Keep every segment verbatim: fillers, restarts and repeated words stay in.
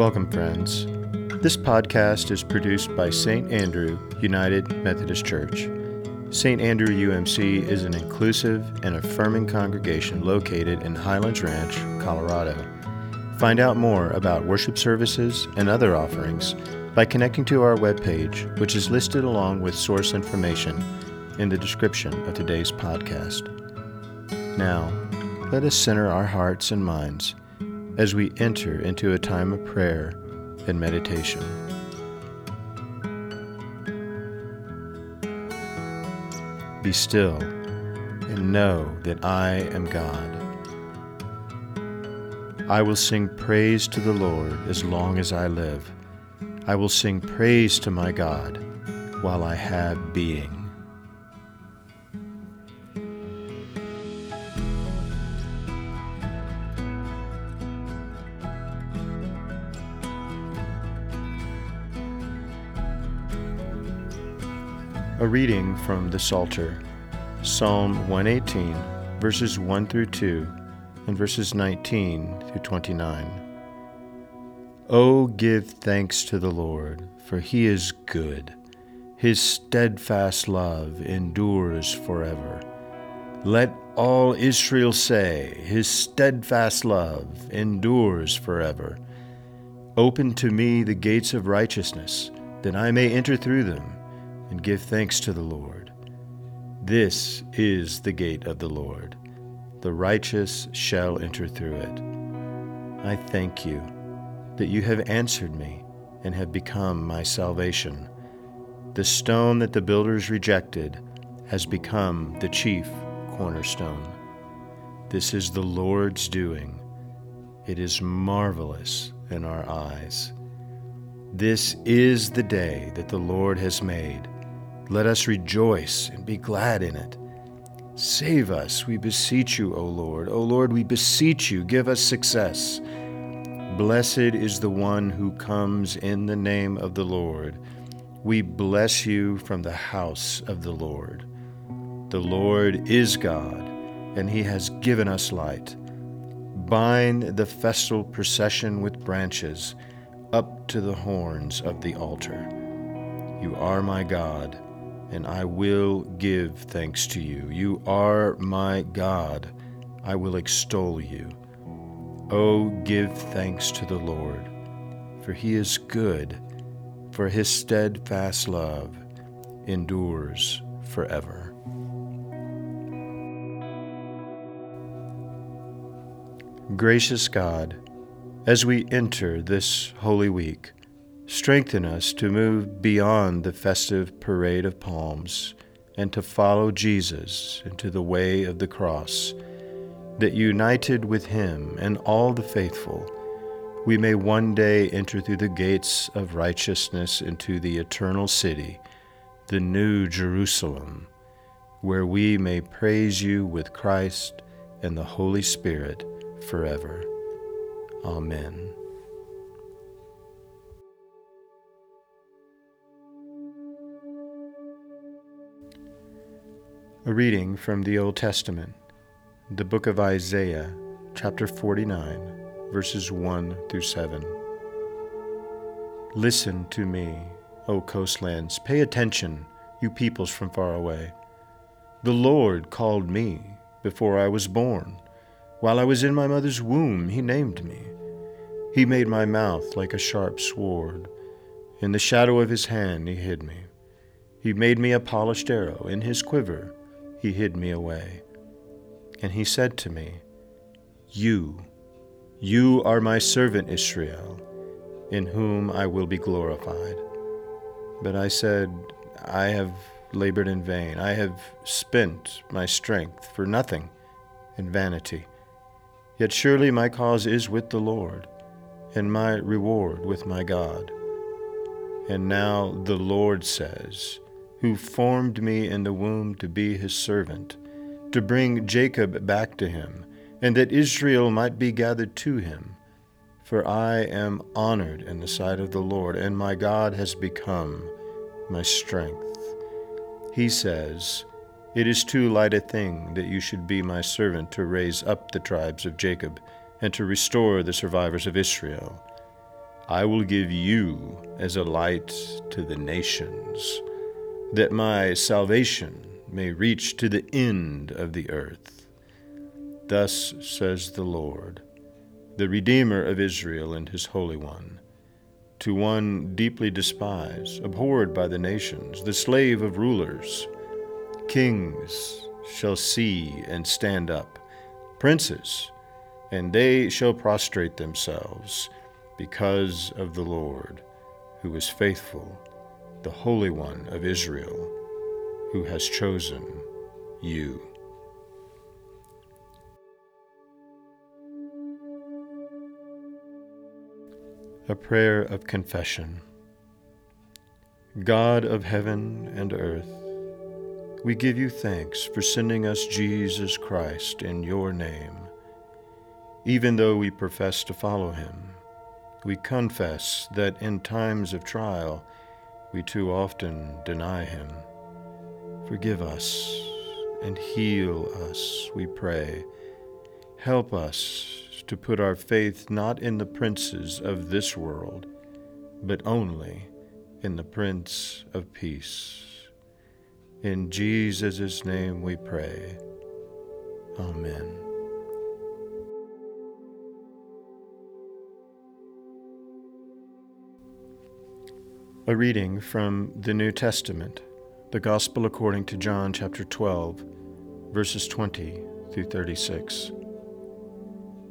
Welcome, friends. This podcast is produced by Saint Andrew United Methodist Church. Saint Andrew U M C is an inclusive and affirming congregation located in Highlands Ranch, Colorado. Find out more about worship services and other offerings by connecting to our webpage, which is listed along with source information in the description of today's podcast. Now, let us center our hearts and minds as we enter into a time of prayer and meditation. Be still and know that I am God. I will sing praise to the Lord as long as I live. I will sing praise to my God while I have being. A reading from the Psalter, Psalm one eighteen, verses one through two, and verses nineteen through twenty-nine. Oh, give thanks to the Lord, for he is good. His steadfast love endures forever. Let all Israel say, his steadfast love endures forever. Open to me the gates of righteousness, that I may enter through them and give thanks to the Lord. This is the gate of the Lord. The righteous shall enter through it. I thank you that you have answered me and have become my salvation. The stone that the builders rejected has become the chief cornerstone. This is the Lord's doing. It is marvelous in our eyes. This is the day that the Lord has made. Let us rejoice and be glad in it. Save us, we beseech you, O Lord. O Lord, we beseech you, give us success. Blessed is the one who comes in the name of the Lord. We bless you from the house of the Lord. The Lord is God, and he has given us light. Bind the festal procession with branches up to the horns of the altar. You are my God, and I will give thanks to you. You are my God, I will extol you. Oh, give thanks to the Lord, for he is good, for his steadfast love endures forever. Gracious God, as we enter this Holy Week, strengthen us to move beyond the festive parade of palms and to follow Jesus into the way of the cross, that united with him and all the faithful, we may one day enter through the gates of righteousness into the eternal city, the new Jerusalem, where we may praise you with Christ and the Holy Spirit forever. Amen. A reading from the Old Testament, the book of Isaiah, chapter forty-nine, verses one through seven. Listen to me, O coastlands, pay attention, you peoples from far away. The Lord called me before I was born. While I was in my mother's womb, he named me. He made my mouth like a sharp sword. In the shadow of his hand, he hid me. He made me a polished arrow. In his quiver, he hid me away. And he said to me, You, you are my servant Israel, in whom I will be glorified. But I said, I have labored in vain. I have spent my strength for nothing and vanity. Yet surely my cause is with the Lord, and my reward with my God. And now the Lord says, who formed me in the womb to be his servant, to bring Jacob back to him, and that Israel might be gathered to him. For I am honored in the sight of the Lord, and my God has become my strength. He says, It is too light a thing that you should be my servant to raise up the tribes of Jacob, and to restore the survivors of Israel. I will give you as a light to the nations, that my salvation may reach to the end of the earth. Thus says the Lord, the Redeemer of Israel and his Holy One, to one deeply despised, abhorred by the nations, the slave of rulers. Kings shall see and stand up, princes, and they shall prostrate themselves because of the Lord, who is faithful, the Holy One of Israel, who has chosen you. A prayer of confession. God of heaven and earth, we give you thanks for sending us Jesus Christ in your name. Even though we profess to follow him, we confess that in times of trial, we too often deny him. Forgive us and heal us, we pray. Help us to put our faith not in the princes of this world, but only in the Prince of Peace. In Jesus' name we pray. Amen. A reading from the New Testament, the Gospel according to John chapter twelve, verses twenty through thirty-six.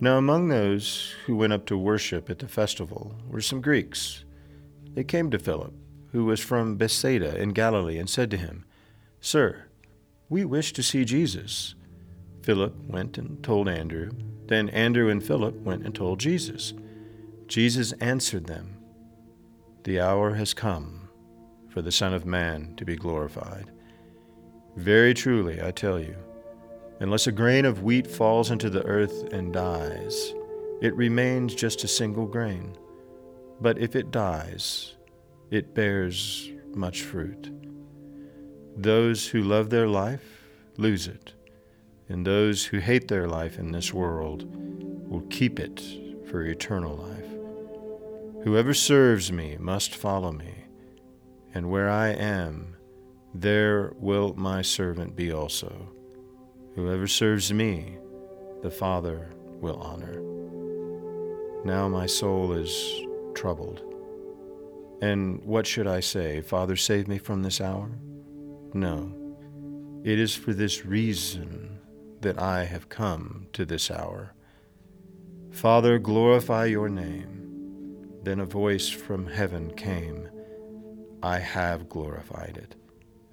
Now among those who went up to worship at the festival were some Greeks. They came to Philip, who was from Bethsaida in Galilee, and said to him, Sir, we wish to see Jesus. Philip went and told Andrew. Then Andrew and Philip went and told Jesus. Jesus answered them, The hour has come for the Son of Man to be glorified. Very truly, I tell you, unless a grain of wheat falls into the earth and dies, it remains just a single grain. But if it dies, it bears much fruit. Those who love their life lose it, and those who hate their life in this world will keep it for eternal life. Whoever serves me must follow me, and where I am, there will my servant be also. Whoever serves me, the Father will honor. Now my soul is troubled. And what should I say? Father, save me from this hour? No, it is for this reason that I have come to this hour. Father, glorify your name. Then a voice from heaven came. I have glorified it,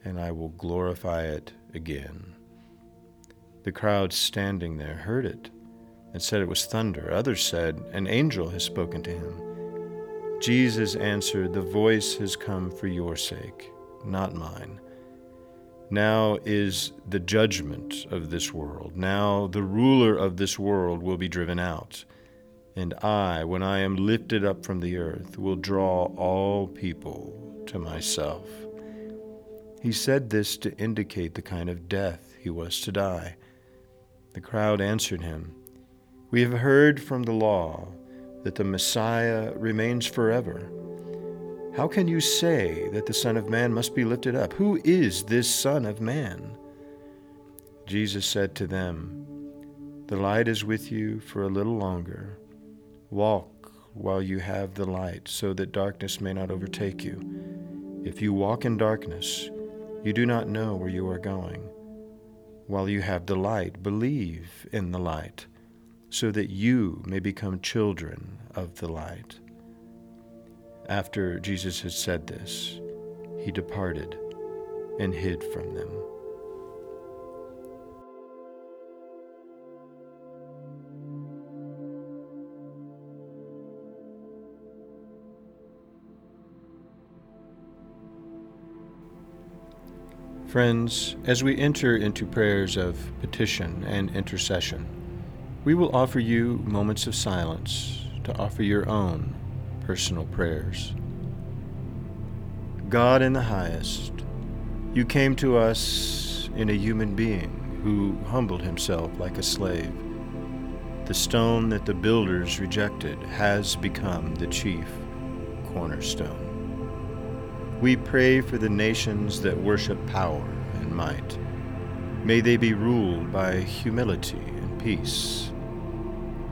and I will glorify it again. The crowd standing there heard it and said it was thunder. Others said, An angel has spoken to him. Jesus answered, The voice has come for your sake, not mine. Now is the judgment of this world. Now the ruler of this world will be driven out. And I, when I am lifted up from the earth, will draw all people to myself. He said this to indicate the kind of death he was to die. The crowd answered him, We have heard from the law that the Messiah remains forever. How can you say that the Son of Man must be lifted up? Who is this Son of Man? Jesus said to them, The light is with you for a little longer. Walk while you have the light, so that darkness may not overtake you. If you walk in darkness, you do not know where you are going. While you have the light, believe in the light, so that you may become children of the light. After Jesus had said this, he departed and hid from them. Friends, as we enter into prayers of petition and intercession, we will offer you moments of silence to offer your own personal prayers. God in the highest, you came to us in a human being who humbled himself like a slave. The stone that the builders rejected has become the chief cornerstone. We pray for the nations that worship power and might. May they be ruled by humility and peace.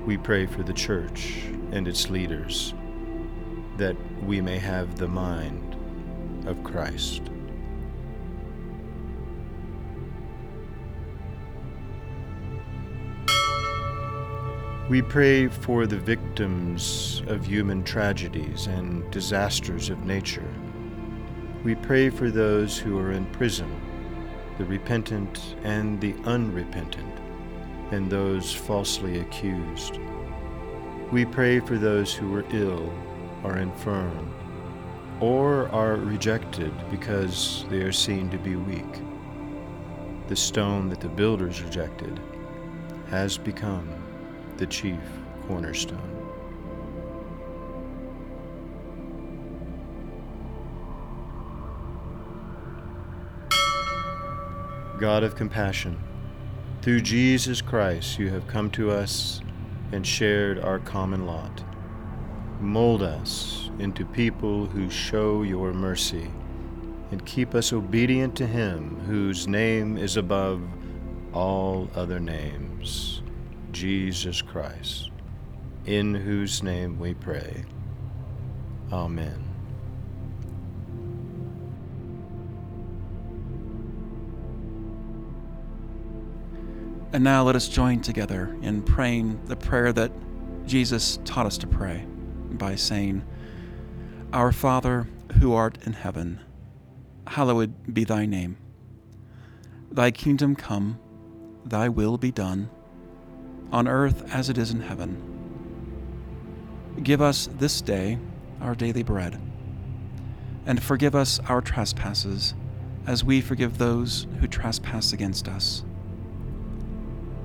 We pray for the church and its leaders, that we may have the mind of Christ. We pray for the victims of human tragedies and disasters of nature. We pray for those who are in prison, the repentant and the unrepentant, and those falsely accused. We pray for those who are ill, are infirm, or are rejected because they are seen to be weak. The stone that the builders rejected has become the chief cornerstone. God of compassion, through Jesus Christ you have come to us and shared our common lot. Mold us into people who show your mercy, and keep us obedient to him whose name is above all other names, Jesus Christ, in whose name we pray. Amen. And now let us join together in praying the prayer that Jesus taught us to pray, by saying, Our Father, who art in heaven, hallowed be thy name. Thy kingdom come, thy will be done, on earth as it is in heaven. Give us this day our daily bread, and forgive us our trespasses, as we forgive those who trespass against us.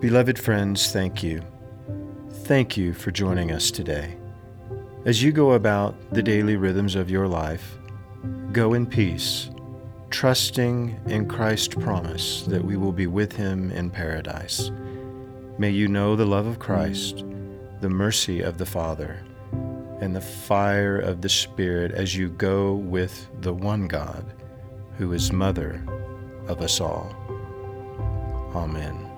Beloved friends, thank you. Thank you for joining us today. As you go about the daily rhythms of your life, go in peace, trusting in Christ's promise that we will be with him in paradise. May you know the love of Christ, the mercy of the Father, and the fire of the Spirit as you go with the one God, who is Mother of us all. Amen.